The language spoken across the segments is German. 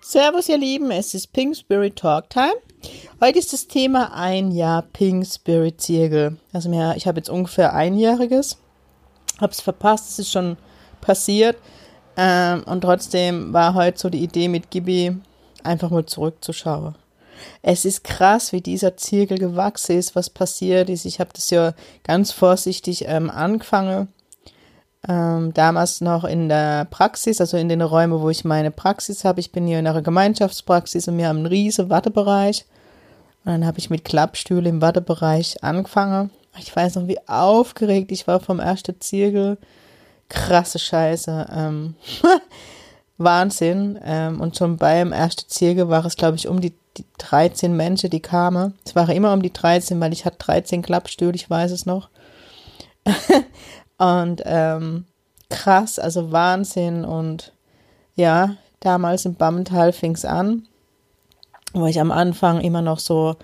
Servus ihr Lieben, es ist Pink Spirit Talk Time. Heute ist das Thema ein Jahr Pink Spirit Zirkel. Also ich habe jetzt ungefähr einjähriges, habe es verpasst, es ist schon passiert. Und trotzdem war heute so die Idee mit Gibi, einfach mal zurückzuschauen. Es ist krass, wie dieser Zirkel gewachsen ist, was passiert ist. Ich habe das ja ganz vorsichtig angefangen. Damals noch in der Praxis, also in den Räumen, wo ich meine Praxis habe. Ich bin hier in einer Gemeinschaftspraxis und wir haben einen riesen Wartebereich. Und dann habe ich mit Klappstühlen im Wartebereich angefangen. Ich weiß noch, wie aufgeregt ich war vom ersten Zirkel. Krasse Scheiße. Wahnsinn. Und schon beim ersten Zirkel war es, glaube ich, um die 13 Menschen, die kamen. Es waren immer um die 13, weil ich hatte 13 Klappstühle, ich weiß es noch. Und krass, also Wahnsinn. Und ja, damals im Bammental fing es an. Weil ich am Anfang immer noch so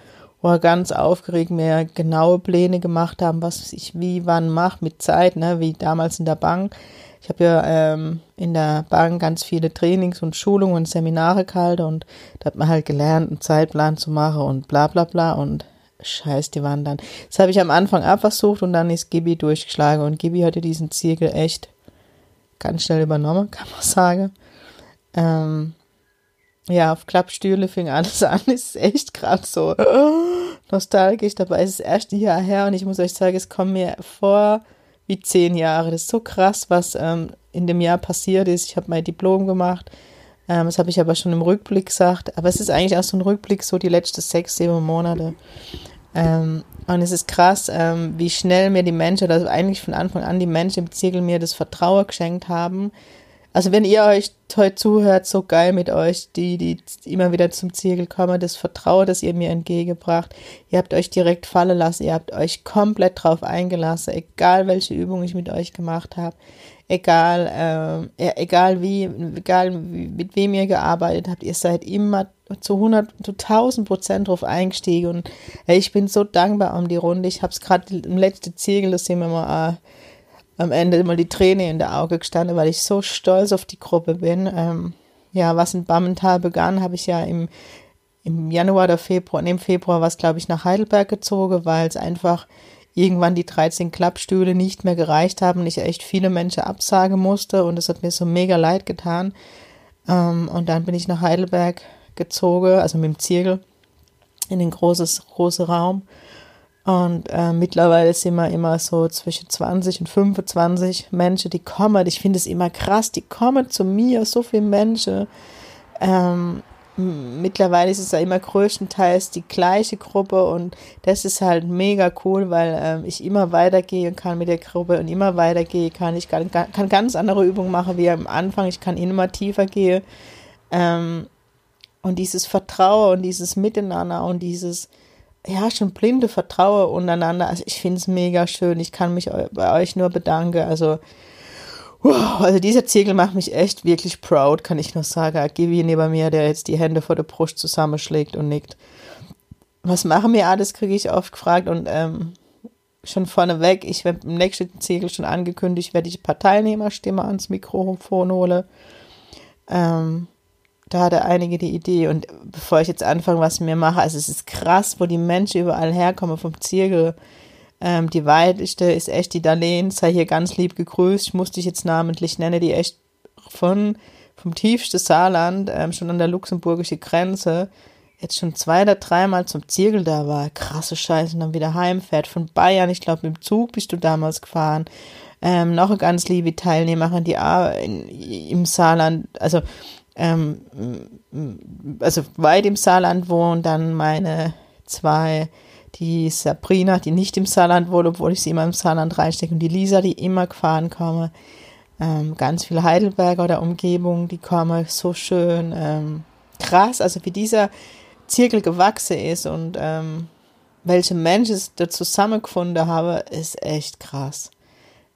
ganz aufgeregt mir genaue Pläne gemacht habe, was ich wie wann mache mit Zeit, ne, wie damals in der Bank. Ich habe ja in der Bank ganz viele Trainings und Schulungen und Seminare gehalten und da hat man halt gelernt, einen Zeitplan zu machen und bla bla bla und scheiß, die waren dann. Das habe ich am Anfang abversucht und dann ist Gibi durchgeschlagen und Gibi hatte diesen Zirkel echt ganz schnell übernommen, kann man sagen. Ja, auf Klappstühle fing alles an, ist echt gerade so nostalgisch, dabei ist es erst ein Jahr her und ich muss euch sagen, es kommt mir vor wie 10 Jahre, das ist so krass, was in dem Jahr passiert ist, ich habe mein Diplom gemacht, das habe ich aber schon im Rückblick gesagt, aber es ist eigentlich auch so ein Rückblick, so die letzten 6, 7 Monate und es ist krass, wie schnell mir die Menschen, also eigentlich von Anfang an die Menschen im Zirkel mir das Vertrauen geschenkt haben. Also wenn ihr euch heute zuhört, so geil mit euch, die immer wieder zum Zirkel kommen, das Vertrauen, das ihr mir entgegenbracht, ihr habt euch direkt fallen lassen, ihr habt euch komplett drauf eingelassen, egal welche Übung ich mit euch gemacht habe, egal wie, mit wem ihr gearbeitet habt, ihr seid immer zu 100%, zu 1000% drauf eingestiegen und ich bin so dankbar um die Runde, ich habe es gerade im letzten Zirkel, das sehen wir mal am Ende immer die Träne in der Auge gestanden, weil ich so stolz auf die Gruppe bin. Ja, was in Bammental begann, habe ich ja im Januar oder Februar, im Februar war es, glaube ich, nach Heidelberg gezogen, weil es einfach irgendwann die 13 Klappstühle nicht mehr gereicht haben und ich echt viele Menschen absagen musste und das hat mir so mega leid getan. Und dann bin ich nach Heidelberg gezogen, also mit dem Zirkel in den großen Raum. Und mittlerweile sind wir immer so zwischen 20 und 25 Menschen, die kommen. Ich finde es immer krass, die kommen zu mir, so viele Menschen. Mittlerweile ist es ja immer größtenteils die gleiche Gruppe und das ist halt mega cool, weil ich immer weitergehen kann mit der Gruppe und immer weitergehen kann. Ich kann ganz andere Übungen machen wie am Anfang, ich kann immer tiefer gehen. Und dieses Vertrauen und dieses Miteinander und dieses ja, schon blinde Vertrauen untereinander. Also ich finde es mega schön. Ich kann mich bei euch nur bedanken. Also dieser Zirkel macht mich echt wirklich proud, kann ich nur sagen. Gibi neben mir, der jetzt die Hände vor der Brust zusammenschlägt und nickt. Was machen wir alles, kriege ich oft gefragt. Und schon vorneweg, ich werde im nächsten Zirkel schon angekündigt, werde ich Parteilnehmerstimme ans Mikrofon holen. Da hatte einige die Idee und bevor ich jetzt anfange, was ich mir mache, also es ist krass, wo die Menschen überall herkommen vom Zirkel. Die weiteste ist echt die Darlene, sei hier ganz lieb gegrüßt, ich muss dich jetzt namentlich nennen, die echt vom tiefsten Saarland, schon an der luxemburgischen Grenze, jetzt schon 2 oder 3 Mal zum Zirkel da war, krasse Scheiße, und dann wieder heimfährt von Bayern, ich glaube mit dem Zug bist du damals gefahren, noch eine ganz liebe Teilnehmerin, die im Saarland, also weit im Saarland wohnt, dann meine 2, die Sabrina, die nicht im Saarland wohnt, obwohl ich sie immer im Saarland reinstecke, und die Lisa, die immer gefahren komme, ganz viele Heidelberger oder Umgebung, die kommen, so schön, krass, also wie dieser Zirkel gewachsen ist und welche Menschen ich da zusammengefunden habe, ist echt krass.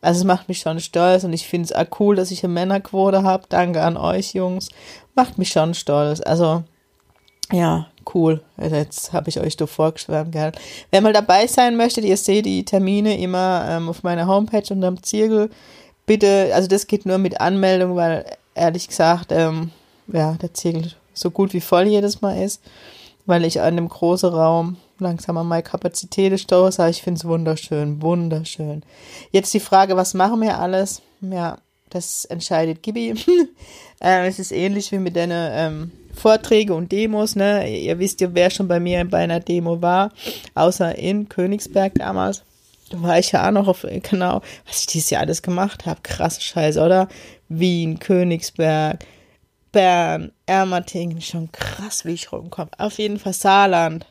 Also es macht mich schon stolz und ich finde es auch cool, dass ich eine Männerquote habe. Danke an euch, Jungs. Macht mich schon stolz. Also, ja, cool. Jetzt habe ich euch doch vorgeschwärmt, gell. Wer mal dabei sein möchtet, ihr seht die Termine immer auf meiner Homepage unterm Zirkel. Bitte, also das geht nur mit Anmeldung, weil ehrlich gesagt, ja, der Zirkel so gut wie voll jedes Mal ist, weil ich an dem großen Raum langsam an meine Kapazität stoße. Ich finde es wunderschön, wunderschön. Jetzt die Frage, was machen wir alles? Ja, das entscheidet Gibi. Es ist ähnlich wie mit den Vorträgen und Demos. Ne? Ihr wisst ja, wer schon bei mir bei einer Demo war, außer in Königsberg damals. Da war ich ja auch noch auf, genau, was ich dieses Jahr alles gemacht habe. Krasse Scheiße, oder? Wien, Königsberg, Bern, Ermatingen, schon krass, wie ich rumkomme. Auf jeden Fall Saarland.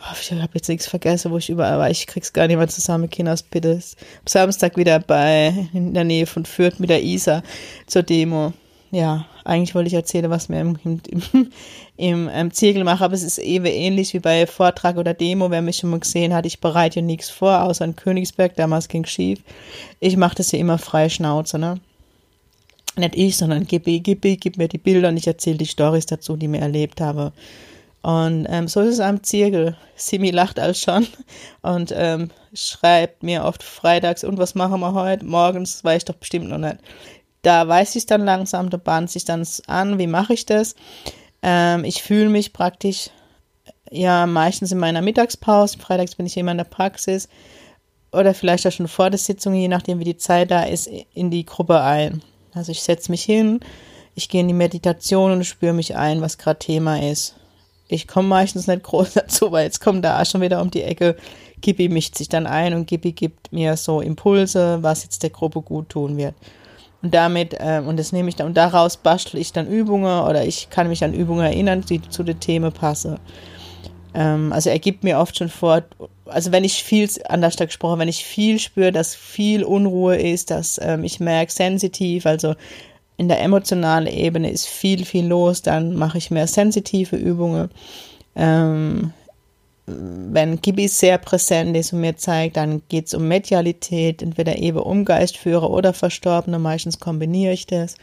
Oh, ich habe jetzt nichts vergessen, wo ich überall war. Ich krieg's gar nicht mehr zusammen, Kinders, bitte. Am Samstag wieder in der Nähe von Fürth mit der Isar zur Demo. Ja, eigentlich wollte ich erzählen, was wir im Zirkel machen, aber es ist eben ähnlich wie bei Vortrag oder Demo. Wer mich schon mal gesehen hat, ich bereite ja nichts vor, außer in Königsberg, damals ging es schief. Ich mache das hier immer frei Schnauze, ne? Nicht ich, sondern gib mir die Bilder und ich erzähle die Storys dazu, die mir erlebt habe. Und so ist es am Zirkel. Simi lacht auch schon und schreibt mir oft freitags, und was machen wir heute? Morgens weiß ich doch bestimmt noch nicht. Da weiß ich es dann langsam, da bahnt sich dann an, wie mache ich das? Ich fühle mich praktisch, ja, meistens in meiner Mittagspause. Freitags bin ich immer in der Praxis oder vielleicht auch schon vor der Sitzung, je nachdem wie die Zeit da ist, in die Gruppe ein. Also ich setze mich hin, ich gehe in die Meditation und spüre mich ein, was gerade Thema ist. Ich komme meistens nicht groß dazu, weil jetzt kommt da schon wieder um die Ecke. Gibi mischt sich dann ein und Gibi gibt mir so Impulse, was jetzt der Gruppe gut tun wird. Und damit, und das nehme ich dann, und daraus bastle ich dann Übungen oder ich kann mich an Übungen erinnern, die zu den Themen passen. Also er gibt mir oft schon vor, also wenn ich viel, anders gesprochen, wenn ich viel spüre, dass viel Unruhe ist, dass ich merke, sensitiv, also in der emotionalen Ebene ist viel, viel los, dann mache ich mehr sensitive Übungen. Wenn Gibi sehr präsent ist und mir zeigt, dann geht es um Medialität, entweder eben um Geistführer oder Verstorbene, meistens kombiniere ich das.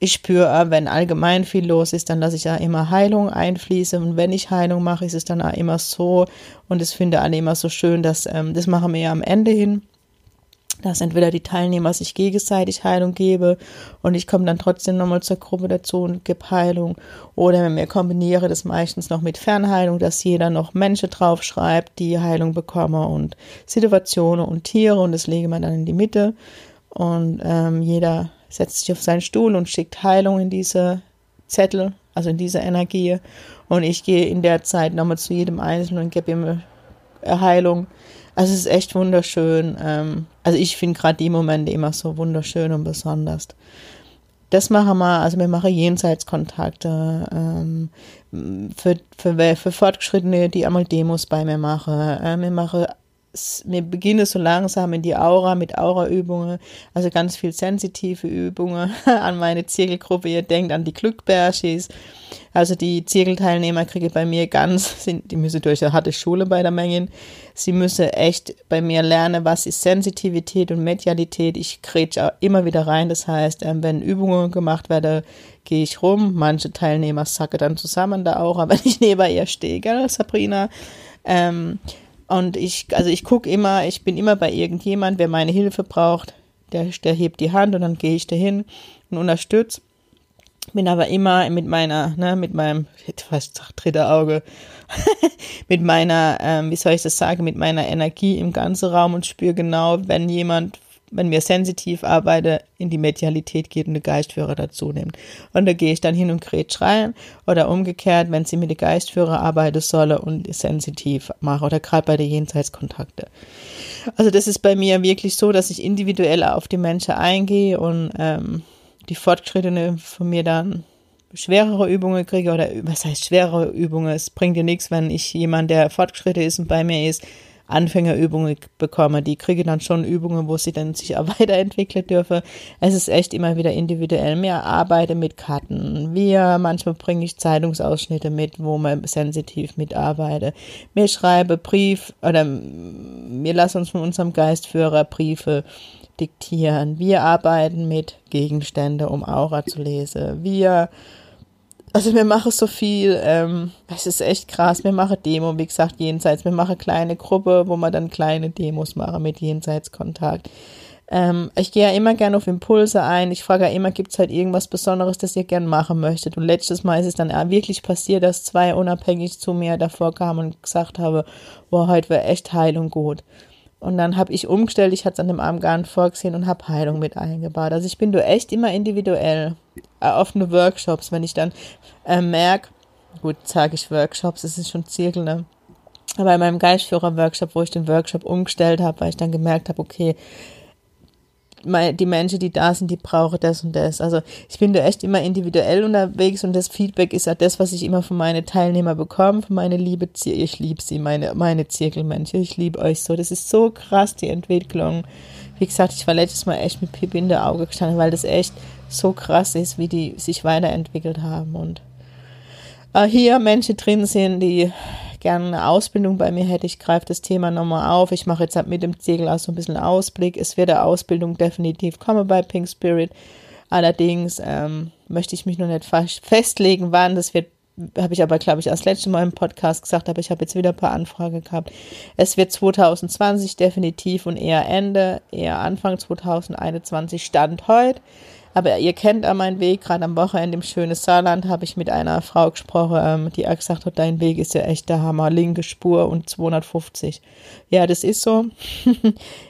Ich spüre, wenn allgemein viel los ist, dann lasse ich ja immer Heilung einfließe und wenn ich Heilung mache, ist es dann auch immer so und das finde alle immer so schön, dass das machen wir ja am Ende hin, dass entweder die Teilnehmer sich gegenseitig Heilung geben und ich komme dann trotzdem nochmal zur Gruppe dazu und gebe Heilung oder wenn wir kombiniere das meistens noch mit Fernheilung, dass jeder noch Menschen draufschreibt, die Heilung bekommen und Situationen und Tiere und das lege man dann in die Mitte und jeder setzt sich auf seinen Stuhl und schickt Heilung in diese Zettel, also in diese Energie und ich gehe in der Zeit nochmal zu jedem Einzelnen und gebe ihm Heilung. Also es ist echt wunderschön. Also ich finde gerade die Momente immer so wunderschön und besonders. Das machen wir, also wir machen Jenseitskontakte für Fortgeschrittene, die einmal Demos bei mir machen. Wir beginnen so langsam in die Aura mit Aura-Übungen, also ganz viel sensitive Übungen an meine Zirkelgruppe. Ihr denkt an die Glückbärschis. Also die Zirkelteilnehmer kriege bei mir die müssen durch eine harte Schule bei der Menge. Sie müssen echt bei mir lernen, was ist Sensitivität und Medialität. Ich kretsche auch immer wieder rein. Das heißt, wenn Übungen gemacht werden, gehe ich rum. Manche Teilnehmer sacken dann zusammen da auch, aber wenn ich neben ihr stehe, gell, Sabrina. Und ich gucke immer, ich bin immer bei irgendjemand, wer meine Hilfe braucht, der hebt die Hand und dann gehe ich da hin und unterstütze. Bin aber immer mit meiner Energie im ganzen Raum und spüre genau, wenn wir sensitiv arbeiten, in die Medialität geht und den Geistführer dazu nimmt. Und da gehe ich dann hin und grätsch rein oder umgekehrt, wenn sie mit dem Geistführer arbeiten solle und sensitiv mache oder gerade bei den Jenseitskontakten. Also das ist bei mir wirklich so, dass ich individuell auf die Menschen eingehe und die Fortgeschrittene von mir dann schwerere Übungen kriege oder was heißt schwerere Übungen? Es bringt dir nichts, wenn ich jemand, der fortgeschritten ist und bei mir ist, Anfängerübungen bekomme. Die kriege dann schon Übungen, wo sie dann sich auch weiterentwickeln dürfen. Es ist echt immer wieder individuell. Mehr arbeite mit Karten. Manchmal bringe ich Zeitungsausschnitte mit, wo man sensitiv mitarbeite. Mir schreibe Brief oder wir lassen uns von unserem Geistführer Briefe diktieren. Wir arbeiten mit Gegenständen, um Aura zu lesen. Wir machen so viel, es ist echt krass, wir machen Demo, wie gesagt, Jenseits, wir machen kleine Gruppe, wo man dann kleine Demos machen mit Jenseitskontakt. Ich gehe ja immer gerne auf Impulse ein, ich frage ja immer, gibt es halt irgendwas Besonderes, das ihr gerne machen möchtet, und letztes Mal ist es dann wirklich passiert, dass zwei unabhängig zu mir davor kamen und gesagt haben, boah, heute wäre echt Heilung gut. Und dann habe ich umgestellt, ich hatte es an dem Abend gar nicht vorgesehen und habe Heilung mit eingebaut. Also ich bin da echt immer individuell. Offene Workshops, wenn ich dann merke, gut, sage ich Workshops, es ist schon Zirkel, ne? Aber in meinem Geistführer-Workshop, wo ich den Workshop umgestellt habe, weil ich dann gemerkt habe, okay, die Menschen, die da sind, die brauchen das und das. Also ich bin da echt immer individuell unterwegs und das Feedback ist ja das, was ich immer von meinen Teilnehmern bekomme, von meinen lieben Zirkel. Ich liebe sie, meine Zirkelmenschen, ich liebe euch so. Das ist so krass, die Entwicklung. Wie gesagt, ich war letztes Mal echt mit Pipi in der Auge gestanden, weil das echt so krass ist, wie die sich weiterentwickelt haben. Und hier Menschen drin sind, die gerne eine Ausbildung bei mir hätte. Ich greife das Thema nochmal auf. Ich mache jetzt halt mit dem Zirkel auch so ein bisschen Ausblick. Es wird eine Ausbildung definitiv kommen bei Pink Spirit. Allerdings möchte ich mich noch nicht festlegen, wann das wird. Habe ich aber, glaube ich, das letzte Mal im Podcast gesagt, aber ich habe jetzt wieder ein paar Anfragen gehabt. Es wird 2020 definitiv und eher Anfang 2021 Stand heute. Aber ihr kennt an meinen Weg, gerade am Wochenende im schönen Saarland habe ich mit einer Frau gesprochen, die auch gesagt hat, dein Weg ist ja echt der Hammer, linke Spur und 250. Ja, das ist so.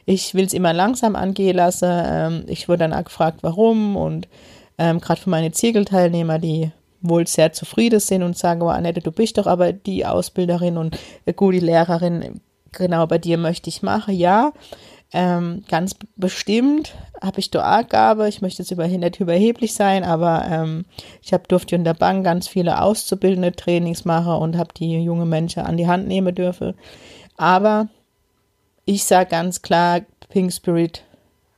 Ich will es immer langsam angehen lassen. Ich wurde dann auch gefragt, warum, und gerade für meine Zirkelteilnehmer, die wohl sehr zufrieden sind und sagen, oh Annette, du bist doch aber die Ausbilderin und gute Lehrerin, genau, bei dir möchte ich machen, ja. Ganz bestimmt habe ich da Gabe. Ich möchte jetzt nicht überheblich sein, aber ich durfte in der Bank ganz viele auszubildende Trainings machen und habe die jungen Menschen an die Hand nehmen dürfen. Aber ich sage ganz klar, Pink Spirit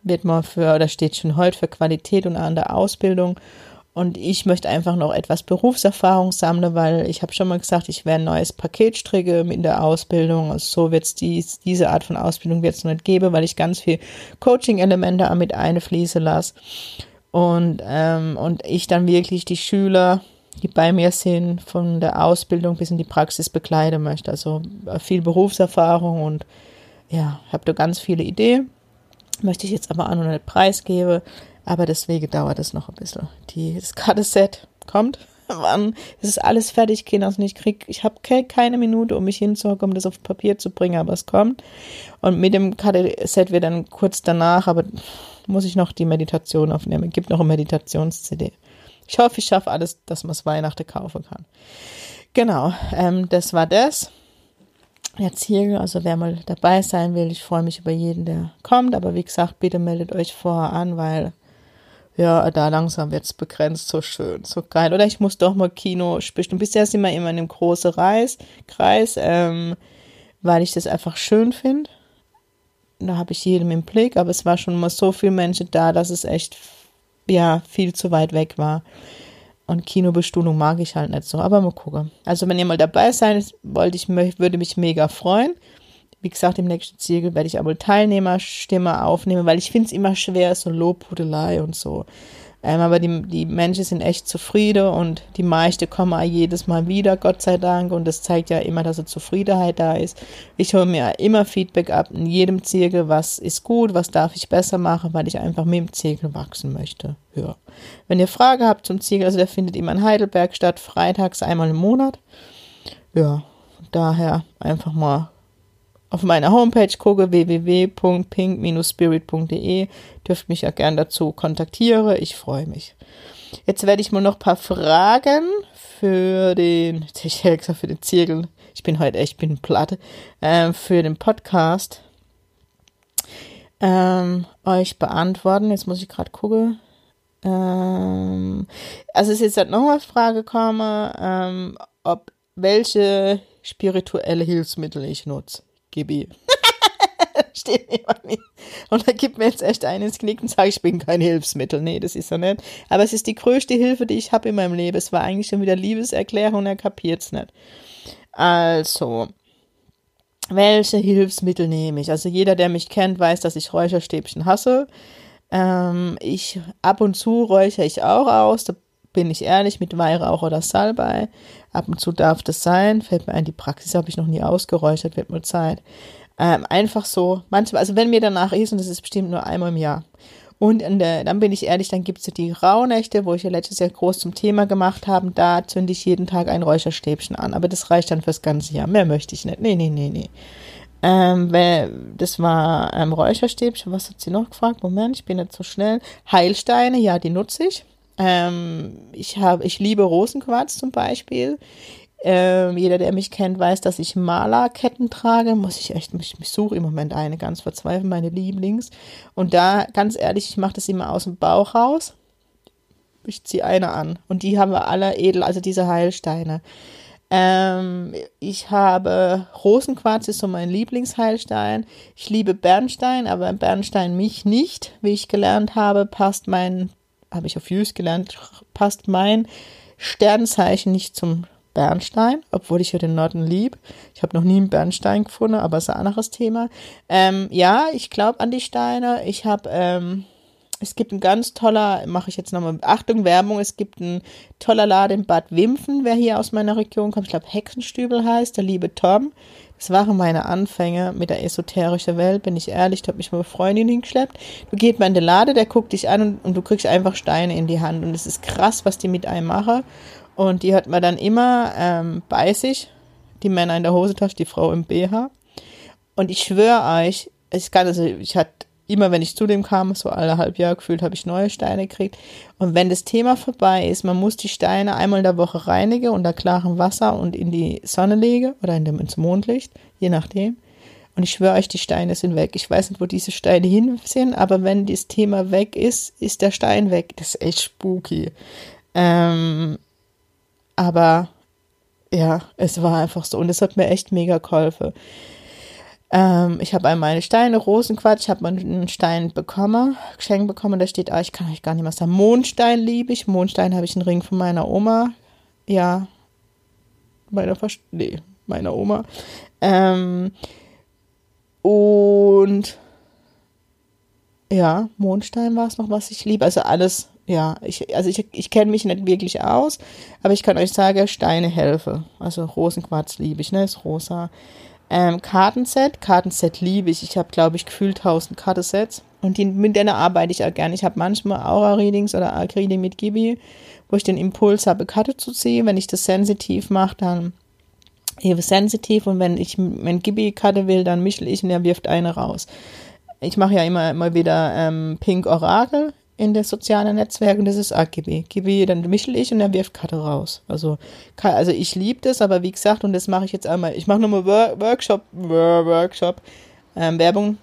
wird mal steht schon heute für Qualität und an der Ausbildung. Und ich möchte einfach noch etwas Berufserfahrung sammeln, weil ich habe schon mal gesagt, ich werde ein neues Paket stricke in der Ausbildung. Also so wird es diese Art von Ausbildung wird es noch nicht geben, weil ich ganz viel Coaching-Elemente mit einfließen lasse. Und ich dann wirklich die Schüler, die bei mir sind, von der Ausbildung bis in die Praxis begleiten möchte. Also viel Berufserfahrung und ja, habe da ganz viele Ideen. Möchte ich jetzt aber auch noch nicht preisgeben. Aber deswegen dauert es noch ein bisschen. Das Karteset kommt. Wann? Es ist alles fertig, Kinder. Also ich habe keine Minute, um mich hinzuhocken, um das auf Papier zu bringen, aber es kommt. Und mit dem Karteset wird dann kurz danach, aber muss ich noch die Meditation aufnehmen. Es gibt noch eine Meditations-CD. Ich hoffe, ich schaffe alles, dass man es Weihnachten kaufen kann. Genau, das war das. Jetzt hier, also wer mal dabei sein will, ich freue mich über jeden, der kommt. Aber wie gesagt, bitte meldet euch vorher an, weil ja, da langsam wird es begrenzt, so schön, so geil. Oder ich muss doch mal Kino spielen. Bisher sind wir immer in einem großen Kreis, weil ich das einfach schön finde. Da habe ich jedem im Blick, aber es war schon mal so viel Menschen da, dass es echt ja viel zu weit weg war. Und Kinobestuhlung mag ich halt nicht so, aber mal gucken. Also wenn ihr mal dabei sein wollt, würde mich mega freuen. Wie gesagt, im nächsten Zirkel werde ich aber Teilnehmerstimme aufnehmen, weil ich finde es immer schwer, so Lobhudelei und so. Aber die Menschen sind echt zufrieden und die meisten kommen jedes Mal wieder, Gott sei Dank. Und das zeigt ja immer, dass eine Zufriedenheit da ist. Ich hole mir immer Feedback ab in jedem Zirkel, was ist gut, was darf ich besser machen, weil ich einfach mit dem Zirkel wachsen möchte. Ja. Wenn ihr Fragen habt zum Zirkel, also der findet immer in Heidelberg statt, freitags einmal im Monat. Ja, daher einfach mal auf meiner Homepage gucke, www.pink-spirit.de, dürft mich ja gern dazu kontaktieren, ich freue mich. Jetzt werde ich mal noch ein paar Fragen für den Zirkel, ich bin heute echt, ich bin platt, für den Podcast euch beantworten, jetzt muss ich gerade gucken. Also es ist jetzt nochmal eine Frage gekommen, welche spirituelle Hilfsmittel ich nutze. Gibi. steht neben mir. Und er gibt mir jetzt echt einen ins Knick und sagt, ich bin kein Hilfsmittel. Nee, das ist er nicht. Aber es ist die größte Hilfe, die ich habe in meinem Leben. Es war eigentlich schon wieder Liebeserklärung und er kapiert es nicht. Also, welche Hilfsmittel nehme ich? Also jeder, der mich kennt, weiß, dass ich Räucherstäbchen hasse. Ich ab und zu räuchere ich auch aus, da bin ich ehrlich, mit Weihrauch oder Salbei. Ab und zu darf das sein, fällt mir ein, die Praxis habe ich noch nie ausgeräuchert, wird mir Zeit. Einfach so, manchmal, also wenn mir danach ist, und das ist bestimmt nur einmal im Jahr. Und dann bin ich ehrlich, dann gibt es die Rauhnächte, wo ich ja letztes Jahr groß zum Thema gemacht habe, da zünde ich jeden Tag ein Räucherstäbchen an. Aber das reicht dann fürs ganze Jahr, mehr möchte ich nicht, nee. Das war Räucherstäbchen, was hat sie noch gefragt? Moment, ich bin nicht so schnell. Heilsteine, ja, die nutze ich. Ich liebe Rosenquarz zum Beispiel. Jeder, der mich kennt, weiß, dass ich Malerketten trage. Ich suche im Moment eine ganz verzweifelt, meine Lieblings. Und da, ganz ehrlich, ich mache das immer aus dem Bauch raus. Ich ziehe eine an. Und die haben wir alle edel, also diese Heilsteine. Ich habe Rosenquarz, ist so mein Lieblingsheilstein. Ich liebe Bernstein, aber Bernstein mich nicht, wie ich gelernt habe, passt mein Sternzeichen nicht zum Bernstein, obwohl ich ja den Norden liebe. Ich habe noch nie einen Bernstein gefunden, aber es ist ein anderes Thema. Ja, ich glaube an die Steine. Ich habe, es gibt ein ganz toller, mache ich jetzt nochmal, Achtung, Werbung, es gibt ein toller Laden in Bad Wimpfen, wer hier aus meiner Region kommt, ich glaube Hexenstübel heißt, der liebe Tom. Das waren meine Anfänge mit der esoterischen Welt, bin ich ehrlich, da habe ich meine Freundin hingeschleppt. Du gehst mal in den Laden, der guckt dich an und du kriegst einfach Steine in die Hand und es ist krass, was die mit einem machen. Und die hat man dann immer bei sich, die Männer in der Hosentasche, die Frau im BH. Und ich schwöre euch, ich hatte immer, wenn ich zu dem kam, so alle halb Jahr gefühlt, habe ich neue Steine gekriegt. Und wenn das Thema vorbei ist, man muss die Steine einmal in der Woche reinigen unter klarem Wasser und in die Sonne legen oder ins Mondlicht, je nachdem. Und ich schwöre euch, die Steine sind weg. Ich weiß nicht, wo diese Steine hin sind, aber wenn das Thema weg ist, ist der Stein weg. Das ist echt spooky. Aber ja, es war einfach so und es hat mir echt mega geholfen. Ich habe all meine Steine, Rosenquarz, ich habe mal einen Stein geschenkt bekommen, da steht, ich kann euch gar nicht mehr sagen, Mondstein liebe ich, Mondstein habe ich einen Ring von meiner Oma, ja, meiner Oma, und ja, Mondstein war es noch, was ich liebe, also alles, ja, ich kenne mich nicht wirklich aus, aber ich kann euch sagen, Steine helfe, also Rosenquarz liebe ich, ne, ist rosa. Kartenset liebe ich. Ich habe, glaube ich, gefühlt 1000 Kartensets. Und mit denen arbeite ich auch gerne. Ich habe manchmal Aura-Readings oder Arc-Reading mit Gibi, wo ich den Impuls habe, Karte zu ziehen. Wenn ich das sensitiv mache, dann hebe sensitiv. Und wenn Gibi Karte will, dann mischle ich und er wirft eine raus. Ich mache ja immer wieder Pink Orakel in den sozialen Netzwerken, das ist auch Gibi. Gibi, dann mischel ich und dann wirft Karte raus. Also ich liebe das, aber wie gesagt, und das mache ich jetzt einmal, ich mache nochmal Workshop, Werbung,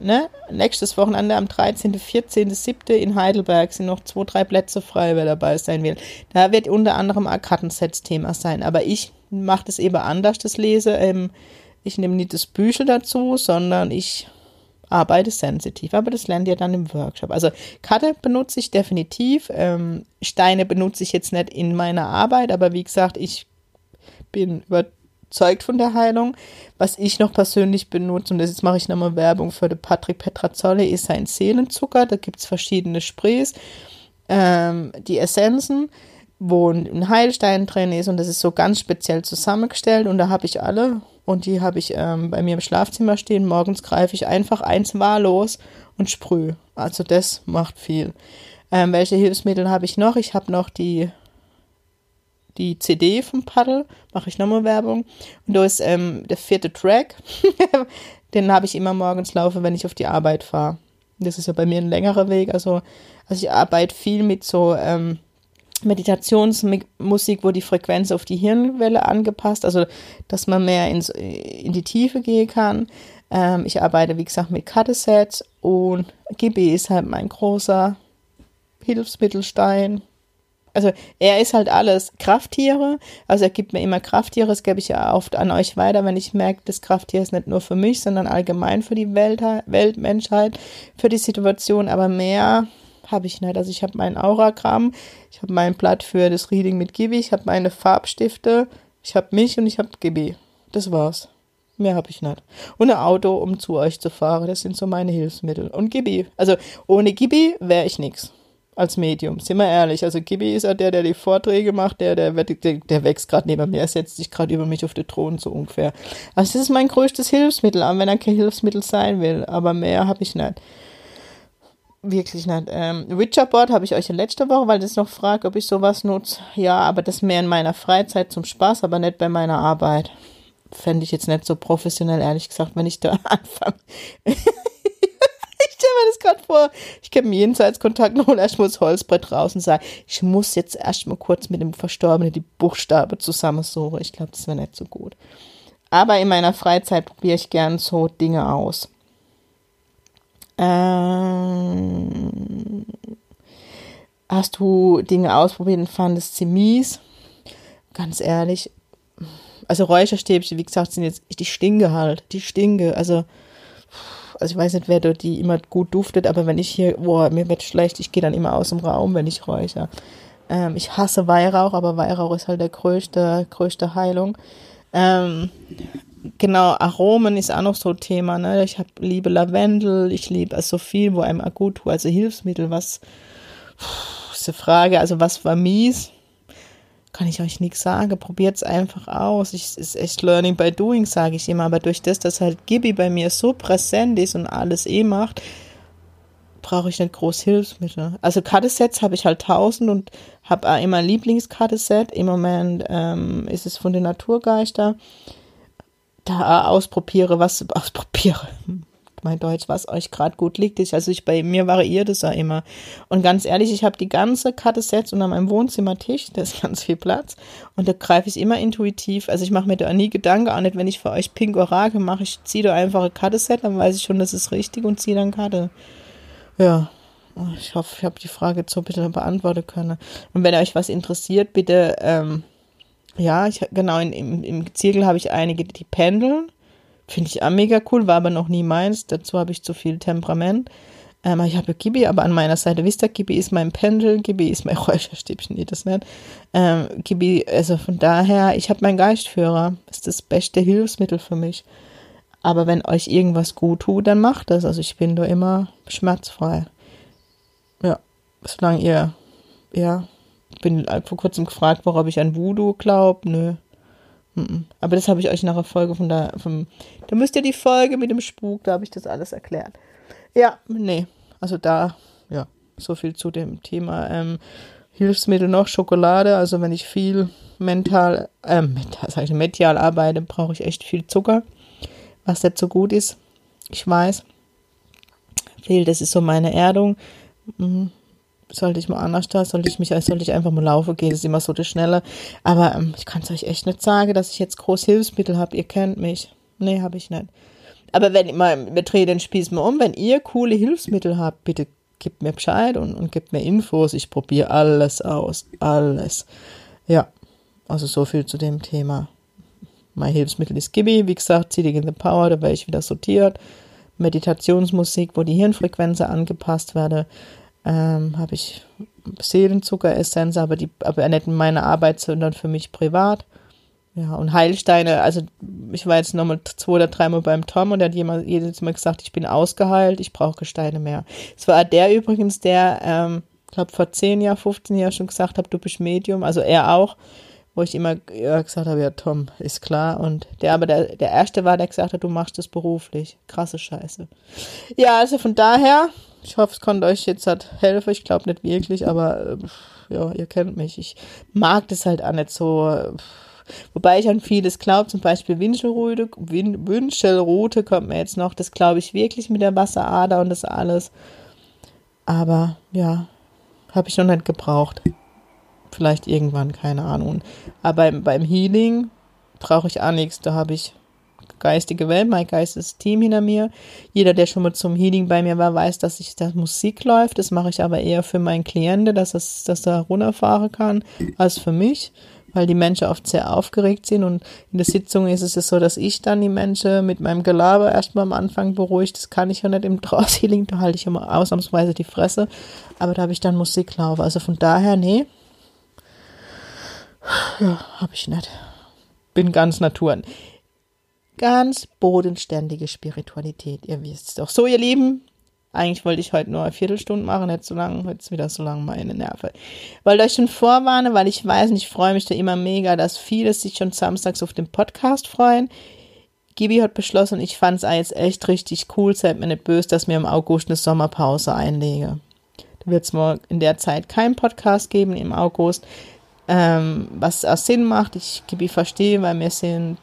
ne? Nächstes Wochenende am 13., 14., 7. in Heidelberg sind noch 2-3 Plätze frei, wer dabei sein will. Da wird unter anderem auch Kartensets Thema sein, aber ich mache das eben anders, das Lese. Ich nehme nicht das Büchel dazu, sondern ich arbeite sensitiv, aber das lernt ihr dann im Workshop. Also Karte benutze ich definitiv, Steine benutze ich jetzt nicht in meiner Arbeit, aber wie gesagt, ich bin überzeugt von der Heilung. Was ich noch persönlich benutze, und jetzt mache ich nochmal Werbung für den Patrick Petrazolli, ist sein Seelenzucker, da gibt es verschiedene Sprays, die Essenzen, wo ein Heilstein drin ist und das ist so ganz speziell zusammengestellt und da habe ich alle und die habe ich bei mir im Schlafzimmer stehen. Morgens greife ich einfach eins wahllos und sprühe. Also das macht viel. Welche Hilfsmittel habe ich noch? Ich habe noch die CD vom Paddel, mache ich nochmal Werbung. Und da ist der 4. Track, den habe ich immer morgens laufen, wenn ich auf die Arbeit fahre. Das ist ja bei mir ein längerer Weg, also ich arbeite viel mit so Meditationsmusik, wo die Frequenz auf die Hirnwelle angepasst, also dass man mehr in die Tiefe gehen kann. Ich arbeite, wie gesagt, mit Kartesets und Gibi ist halt mein großer Hilfsmittelstein, also er ist halt alles Krafttiere, also er gibt mir immer Krafttiere, das gebe ich ja oft an euch weiter, wenn ich merke, das Krafttier ist nicht nur für mich, sondern allgemein für die Weltmenschheit, für die Situation, aber mehr habe ich nicht. Also ich habe meinen Auragramm, ich habe mein Blatt für das Reading mit Gibi, ich habe meine Farbstifte, ich habe mich und ich habe Gibi. Das war's. Mehr habe ich nicht. Und ein Auto, um zu euch zu fahren. Das sind so meine Hilfsmittel. Und Gibi. Also ohne Gibi wäre ich nichts. Als Medium. Sind wir ehrlich. Also Gibi ist ja der die Vorträge macht, der wächst gerade neben mir. Er setzt sich gerade über mich auf den Thron, so ungefähr. Also das ist mein größtes Hilfsmittel, auch wenn er kein Hilfsmittel sein will. Aber mehr habe ich nicht. Wirklich nicht. Witcherboard habe ich euch in letzter Woche, weil das noch fragt, ob ich sowas nutze. Ja, aber das mehr in meiner Freizeit zum Spaß, aber nicht bei meiner Arbeit. Fände ich jetzt nicht so professionell, ehrlich gesagt, wenn ich da anfange. Ich stelle mir das gerade vor. Ich gebe mir jenseits Kontakt noch und erstmal das Holzbrett raus und sage, ich muss jetzt erstmal kurz mit dem Verstorbenen die Buchstaben zusammensuchen. Ich glaube, das wäre nicht so gut. Aber in meiner Freizeit probiere ich gern so Dinge aus. Hast du Dinge ausprobiert und fandest sie mies? Ganz ehrlich, also Räucherstäbchen, wie gesagt, sind jetzt, die stinke halt, also ich weiß nicht, wer die immer gut duftet, aber wenn ich hier, boah, mir wird schlecht, ich gehe dann immer aus dem Raum, wenn ich räuchere. Ich hasse Weihrauch, aber Weihrauch ist halt der größte Heilung. Genau, Aromen ist auch noch so ein Thema, ne? Ich liebe Lavendel, ich liebe also viel, wo einem auch gut tut, also Hilfsmittel, was, ist eine Frage, also was war mies? Kann ich euch nichts sagen, probiert es einfach aus. Es ist echt Learning by Doing, sage ich immer, aber durch das, dass halt Gibi bei mir so präsent ist und alles macht, brauche ich nicht groß Hilfsmittel. Also Kartesets habe ich halt 1000 und habe auch immer ein Lieblingskarteset. Im Moment ist es von den Naturgeister. Da ausprobiere, mein Deutsch, was euch gerade gut liegt. Bei mir variiert es ja immer. Und ganz ehrlich, ich habe die ganze Kartesets unter meinem Wohnzimmertisch, da ist ganz viel Platz. Und da greife ich immer intuitiv. Also ich mache mir da nie Gedanken, auch nicht, wenn ich für euch Pink Orakel mache, ich ziehe da einfach ein Karteset, dann weiß ich schon, das ist richtig und ziehe dann Karte. Ja, ich hoffe, ich habe die Frage jetzt so ein bisschen beantworten können. Und wenn euch was interessiert, bitte, im Zirkel habe ich einige, die pendeln. Finde ich auch mega cool, war aber noch nie meins. Dazu habe ich zu viel Temperament. Ich habe Gibi, aber an meiner Seite, wisst ihr, Gibi ist mein Pendel, Gibi ist mein Räucherstäbchen, das nicht. Gibi, also von daher, ich habe meinen Geistführer. Ist das beste Hilfsmittel für mich. Aber wenn euch irgendwas gut tut, dann macht das. Also ich bin da immer schmerzfrei. Ja, solange ihr, ja, bin vor kurzem gefragt, ob ich an Voodoo glaube. Nö. Aber das habe ich euch nach der Folge da müsst ihr die Folge mit dem Spuk, da habe ich das alles erklärt. Ja, nee, also da, ja, so viel zu dem Thema. Hilfsmittel noch, Schokolade, also wenn ich viel medial arbeite, brauche ich echt viel Zucker, was nicht so gut ist, ich weiß. Das ist so meine Erdung. Sollte ich einfach mal laufen gehen, das ist immer so das Schnelle. Aber ich kann es euch echt nicht sagen, dass ich jetzt groß Hilfsmittel habe, ihr kennt mich. Nee, habe ich nicht. Aber wir drehen den Spieß mal um, wenn ihr coole Hilfsmittel habt, bitte gebt mir Bescheid und gebt mir Infos, ich probiere alles aus, alles. Ja, also so viel zu dem Thema. Mein Hilfsmittel ist Gibi, wie gesagt, Sealing in the Power, da werde ich wieder sortiert. Meditationsmusik, wo die Hirnfrequenzen angepasst werden. Habe ich Seelenzuckeressenz, aber nicht in meiner Arbeit, sondern für mich privat. Ja, und Heilsteine, also ich war jetzt nochmal 2 oder 3 Mal beim Tom und der hat jedes Mal gesagt, ich bin ausgeheilt, ich brauche Gesteine mehr. Es war der übrigens, der, glaube vor 10 Jahren, 15 Jahren schon gesagt hat, du bist Medium, also er auch, wo ich immer gesagt habe, ja Tom, ist klar. Und der Erste war, der gesagt hat, du machst das beruflich. Krasse Scheiße. Ja, also von daher... Ich hoffe, es konnte euch jetzt helfen. Ich glaube nicht wirklich, aber ja, ihr kennt mich. Ich mag das halt auch nicht so. Wobei ich an vieles glaube, zum Beispiel Wünschelrute kommt mir jetzt noch. Das glaube ich wirklich mit der Wasserader und das alles. Aber ja, habe ich noch nicht gebraucht. Vielleicht irgendwann, keine Ahnung. Aber beim Healing brauche ich auch nichts. Da habe ich geistige Welt, mein geistiges Team hinter mir. Jeder, der schon mal zum Healing bei mir war, weiß, dass ich da Musik läuft. Das mache ich aber eher für meinen Klienten, dass er runterfahren kann, als für mich, weil die Menschen oft sehr aufgeregt sind. Und in der Sitzung ist es ja so, dass ich dann die Menschen mit meinem Gelaber erstmal am Anfang beruhige. Das kann ich ja nicht im Trance-Healing, da halte ich immer ausnahmsweise die Fresse. Aber da habe ich dann Musik laufen. Also von daher, nee, ja, habe ich nicht. Bin ganz Natur. Ganz bodenständige Spiritualität, ihr wisst es doch. So, ihr Lieben, eigentlich wollte ich heute nur eine Viertelstunde machen, nicht so lange, heute ist wieder so lange meine Nerven. Wollte euch schon vorwarnen, weil ich weiß und ich freue mich da immer mega, dass viele sich schon samstags auf den Podcast freuen. Gibi hat beschlossen, ich fand es jetzt echt richtig cool, seid mir nicht böse, dass mir im August eine Sommerpause einlege. Da wird es mal in der Zeit keinen Podcast geben im August, was auch Sinn macht. Ich Gibi verstehe, weil wir sind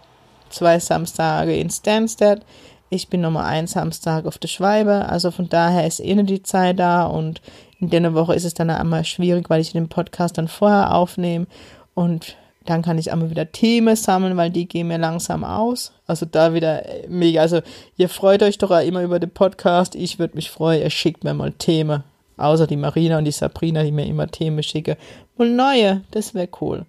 2 Samstage in Stansted. Ich bin nochmal 1 Samstag auf der Schweibe, also von daher ist eh nicht die Zeit da und in der Woche ist es dann einmal schwierig, weil ich den Podcast dann vorher aufnehme und dann kann ich einmal wieder Themen sammeln, weil die gehen mir langsam aus, also da wieder mega, also ihr freut euch doch immer über den Podcast, ich würde mich freuen, ihr schickt mir mal Themen, außer die Marina und die Sabrina, die mir immer Themen schicken, mal neue, das wäre cool.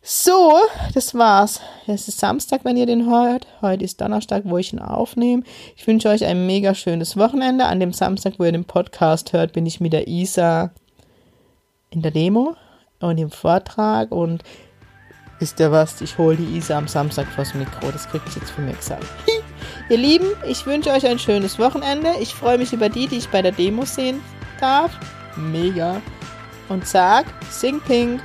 So, das war's. Es ist Samstag, wenn ihr den hört. Heute ist Donnerstag, wo ich ihn aufnehme. Ich wünsche euch ein mega schönes Wochenende. An dem Samstag, wo ihr den Podcast hört, bin ich mit der Isar in der Demo und im Vortrag. Und wisst ihr was? Ich hole die Isar am Samstag vors Mikro. Das kriegt ihr jetzt von mir gesagt. Ihr Lieben, ich wünsche euch ein schönes Wochenende. Ich freue mich über die ich bei der Demo sehen darf. Mega. Und sag, sing pink.